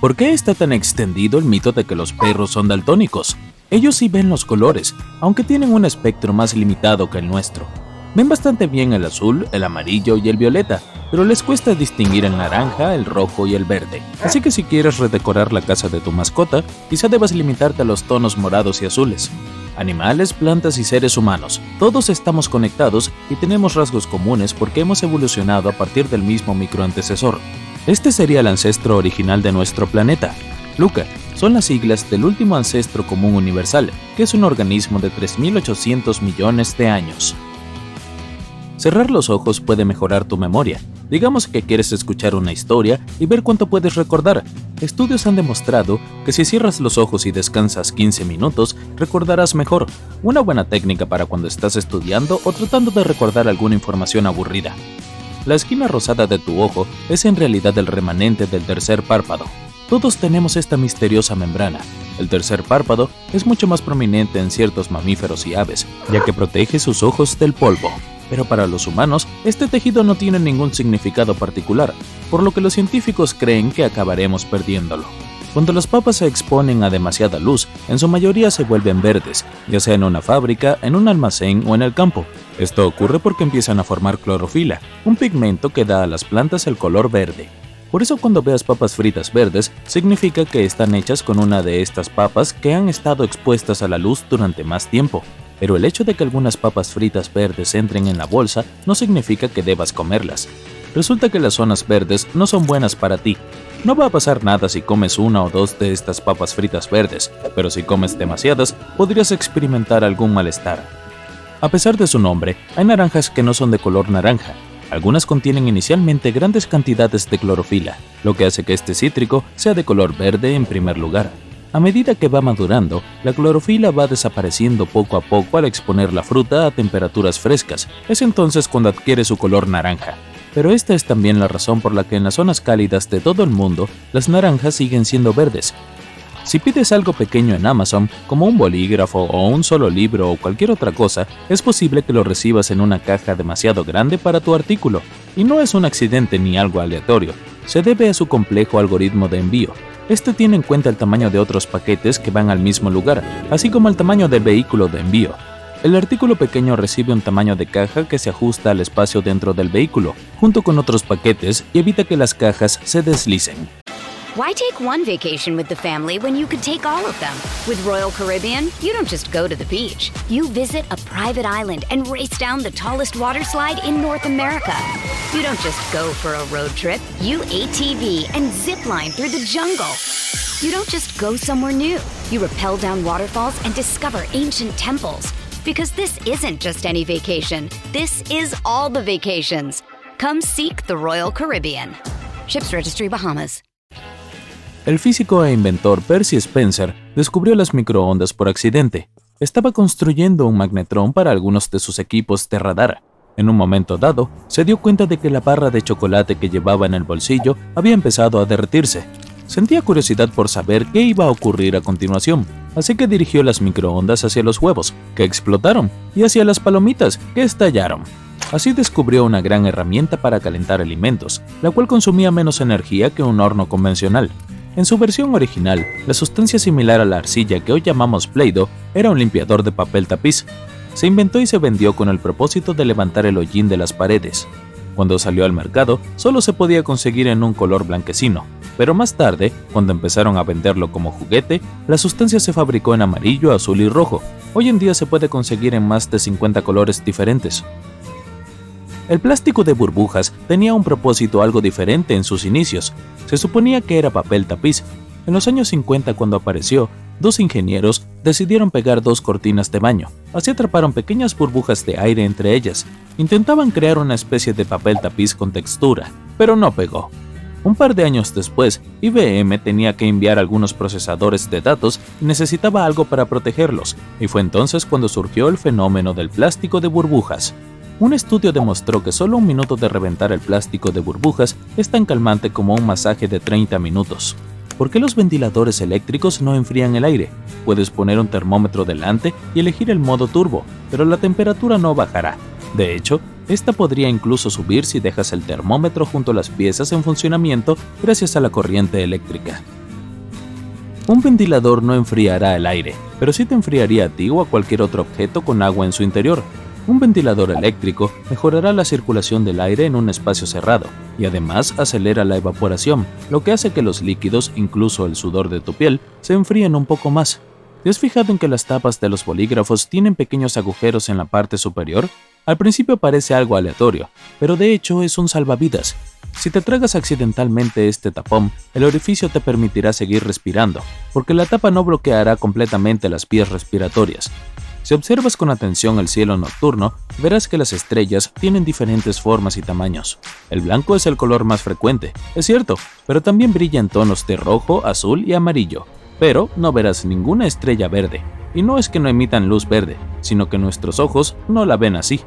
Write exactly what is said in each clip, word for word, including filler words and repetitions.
¿Por qué está tan extendido el mito de que los perros son daltónicos? Ellos sí ven los colores, aunque tienen un espectro más limitado que el nuestro. Ven bastante bien el azul, el amarillo y el violeta, pero les cuesta distinguir el naranja, el rojo y el verde. Así que si quieres redecorar la casa de tu mascota, quizá debas limitarte a los tonos morados y azules. Animales, plantas y seres humanos, todos estamos conectados y tenemos rasgos comunes porque hemos evolucionado a partir del mismo microantecesor. Este sería el ancestro original de nuestro planeta. Luca son las siglas del último ancestro común universal, que es un organismo de tres mil ochocientos millones de años. Cerrar los ojos puede mejorar tu memoria. Digamos que quieres escuchar una historia y ver cuánto puedes recordar. Estudios han demostrado que si cierras los ojos y descansas quince minutos, recordarás mejor. Una buena técnica para cuando estás estudiando o tratando de recordar alguna información aburrida. La esquina rosada de tu ojo es en realidad el remanente del tercer párpado. Todos tenemos esta misteriosa membrana. El tercer párpado es mucho más prominente en ciertos mamíferos y aves, ya que protege sus ojos del polvo. Pero para los humanos, este tejido no tiene ningún significado particular, por lo que los científicos creen que acabaremos perdiéndolo. Cuando las papas se exponen a demasiada luz, en su mayoría se vuelven verdes, ya sea en una fábrica, en un almacén o en el campo. Esto ocurre porque empiezan a formar clorofila, un pigmento que da a las plantas el color verde. Por eso cuando veas papas fritas verdes, significa que están hechas con una de estas papas que han estado expuestas a la luz durante más tiempo. Pero el hecho de que algunas papas fritas verdes entren en la bolsa no significa que debas comerlas. Resulta que las zonas verdes no son buenas para ti. No va a pasar nada si comes una o dos de estas papas fritas verdes, pero si comes demasiadas, podrías experimentar algún malestar. A pesar de su nombre, hay naranjas que no son de color naranja. Algunas contienen inicialmente grandes cantidades de clorofila, lo que hace que este cítrico sea de color verde en primer lugar. A medida que va madurando, la clorofila va desapareciendo poco a poco al exponer la fruta a temperaturas frescas. Es entonces cuando adquiere su color naranja. Pero esta es también la razón por la que en las zonas cálidas de todo el mundo, las naranjas siguen siendo verdes. Si pides algo pequeño en Amazon, como un bolígrafo o un solo libro o cualquier otra cosa, es posible que lo recibas en una caja demasiado grande para tu artículo. Y no es un accidente ni algo aleatorio. Se debe a su complejo algoritmo de envío. Este tiene en cuenta el tamaño de otros paquetes que van al mismo lugar, así como el tamaño del vehículo de envío. El artículo pequeño recibe un tamaño de caja que se ajusta al espacio dentro del vehículo, junto con otros paquetes, y evita que las cajas se deslicen. Why take one vacation with the family when you could take all of them? With Royal Caribbean, you don't just go to the beach. You visit a private island and race down the tallest water slide in North America. You don't just go for a road trip. You A T V and zip line through the jungle. You don't just go somewhere new. You rappel down waterfalls and discover ancient temples. Because this isn't just any vacation. This is all the vacations. Come seek the Royal Caribbean. Ships Registry, Bahamas. El físico e inventor Percy Spencer descubrió las microondas por accidente. Estaba construyendo un magnetrón para algunos de sus equipos de radar. En un momento dado, se dio cuenta de que la barra de chocolate que llevaba en el bolsillo había empezado a derretirse. Sentía curiosidad por saber qué iba a ocurrir a continuación, así que dirigió las microondas hacia los huevos, que explotaron, y hacia las palomitas, que estallaron. Así descubrió una gran herramienta para calentar alimentos, la cual consumía menos energía que un horno convencional. En su versión original, la sustancia similar a la arcilla que hoy llamamos Play-Doh era un limpiador de papel tapiz. Se inventó y se vendió con el propósito de levantar el hollín de las paredes. Cuando salió al mercado, solo se podía conseguir en un color blanquecino, pero más tarde, cuando empezaron a venderlo como juguete, la sustancia se fabricó en amarillo, azul y rojo. Hoy en día se puede conseguir en más de cincuenta colores diferentes. El plástico de burbujas tenía un propósito algo diferente en sus inicios. Se suponía que era papel tapiz. En los años cincuenta, cuando apareció, dos ingenieros decidieron pegar dos cortinas de baño. Así atraparon pequeñas burbujas de aire entre ellas. Intentaban crear una especie de papel tapiz con textura, pero no pegó. Un par de años después, I B M tenía que enviar algunos procesadores de datos y necesitaba algo para protegerlos, y fue entonces cuando surgió el fenómeno del plástico de burbujas. Un estudio demostró que solo un minuto de reventar el plástico de burbujas es tan calmante como un masaje de treinta minutos. ¿Por qué los ventiladores eléctricos no enfrían el aire? Puedes poner un termómetro delante y elegir el modo turbo, pero la temperatura no bajará. De hecho, esta podría incluso subir si dejas el termómetro junto a las piezas en funcionamiento gracias a la corriente eléctrica. Un ventilador no enfriará el aire, pero sí te enfriaría a ti o a cualquier otro objeto con agua en su interior. Un ventilador eléctrico mejorará la circulación del aire en un espacio cerrado y además acelera la evaporación, lo que hace que los líquidos, incluso el sudor de tu piel, se enfríen un poco más. ¿Te has fijado en que las tapas de los bolígrafos tienen pequeños agujeros en la parte superior? Al principio parece algo aleatorio, pero de hecho es un salvavidas. Si te tragas accidentalmente este tapón, el orificio te permitirá seguir respirando, porque la tapa no bloqueará completamente las vías respiratorias. Si observas con atención el cielo nocturno, verás que las estrellas tienen diferentes formas y tamaños. El blanco es el color más frecuente, es cierto, pero también brilla en tonos de rojo, azul y amarillo. Pero no verás ninguna estrella verde. Y no es que no emitan luz verde, sino que nuestros ojos no la ven así.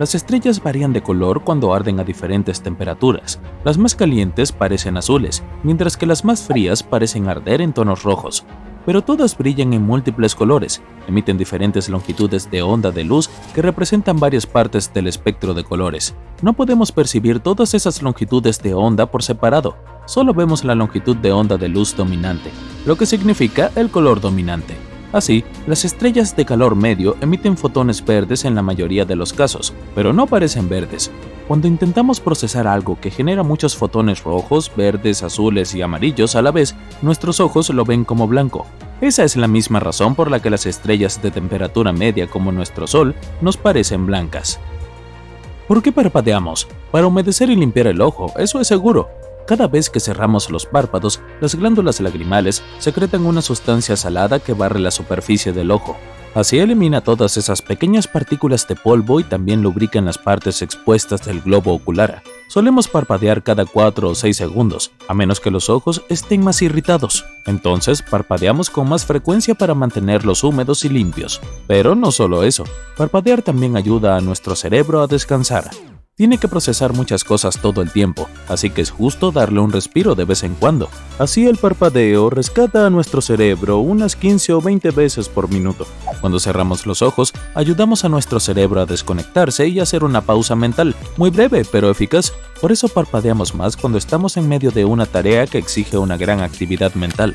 Las estrellas varían de color cuando arden a diferentes temperaturas. Las más calientes parecen azules, mientras que las más frías parecen arder en tonos rojos. Pero todas brillan en múltiples colores, emiten diferentes longitudes de onda de luz que representan varias partes del espectro de colores. No podemos percibir todas esas longitudes de onda por separado, solo vemos la longitud de onda de luz dominante, lo que significa el color dominante. Así, las estrellas de calor medio emiten fotones verdes en la mayoría de los casos, pero no parecen verdes. Cuando intentamos procesar algo que genera muchos fotones rojos, verdes, azules y amarillos a la vez, nuestros ojos lo ven como blanco. Esa es la misma razón por la que las estrellas de temperatura media como nuestro Sol nos parecen blancas. ¿Por qué parpadeamos? Para humedecer y limpiar el ojo, eso es seguro. Cada vez que cerramos los párpados, las glándulas lagrimales secretan una sustancia salada que barre la superficie del ojo. Así elimina todas esas pequeñas partículas de polvo y también lubrican las partes expuestas del globo ocular. Solemos parpadear cada cuatro o seis segundos, a menos que los ojos estén más irritados. Entonces, parpadeamos con más frecuencia para mantenerlos húmedos y limpios. Pero no solo eso, parpadear también ayuda a nuestro cerebro a descansar. Tiene que procesar muchas cosas todo el tiempo, así que es justo darle un respiro de vez en cuando. Así el parpadeo rescata a nuestro cerebro unas quince o veinte veces por minuto. Cuando cerramos los ojos, ayudamos a nuestro cerebro a desconectarse y hacer una pausa mental, muy breve pero eficaz. Por eso parpadeamos más cuando estamos en medio de una tarea que exige una gran actividad mental.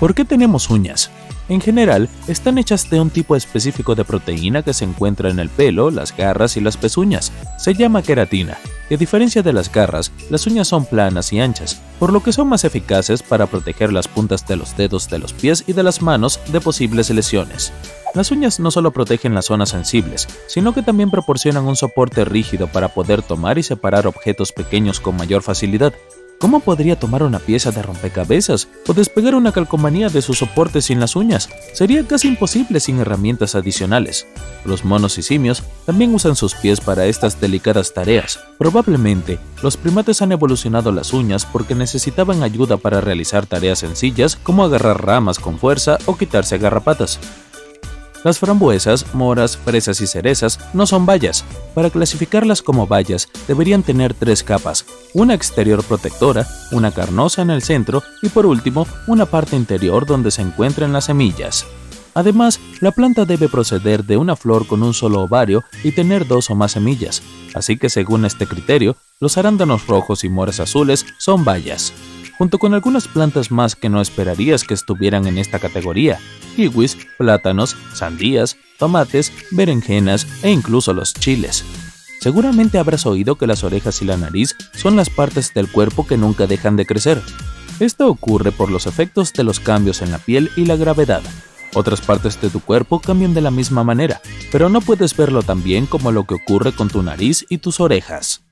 ¿Por qué tenemos uñas? En general, están hechas de un tipo específico de proteína que se encuentra en el pelo, las garras y las pezuñas. Se llama queratina. Y a diferencia de las garras, las uñas son planas y anchas, por lo que son más eficaces para proteger las puntas de los dedos de los pies y de las manos de posibles lesiones. Las uñas no solo protegen las zonas sensibles, sino que también proporcionan un soporte rígido para poder tomar y separar objetos pequeños con mayor facilidad. ¿Cómo podría tomar una pieza de rompecabezas o despegar una calcomanía de su soporte sin las uñas? Sería casi imposible sin herramientas adicionales. Los monos y simios también usan sus pies para estas delicadas tareas. Probablemente, los primates han evolucionado las uñas porque necesitaban ayuda para realizar tareas sencillas como agarrar ramas con fuerza o quitarse garrapatas. Las frambuesas, moras, fresas y cerezas no son bayas. Para clasificarlas como bayas, deberían tener tres capas, una exterior protectora, una carnosa en el centro y por último, una parte interior donde se encuentran las semillas. Además, la planta debe proceder de una flor con un solo ovario y tener dos o más semillas. Así que según este criterio, los arándanos rojos y moras azules son bayas. Junto con algunas plantas más que no esperarías que estuvieran en esta categoría, kiwis, plátanos, sandías, tomates, berenjenas e incluso los chiles. Seguramente habrás oído que las orejas y la nariz son las partes del cuerpo que nunca dejan de crecer. Esto ocurre por los efectos de los cambios en la piel y la gravedad. Otras partes de tu cuerpo cambian de la misma manera, pero no puedes verlo tan bien como lo que ocurre con tu nariz y tus orejas.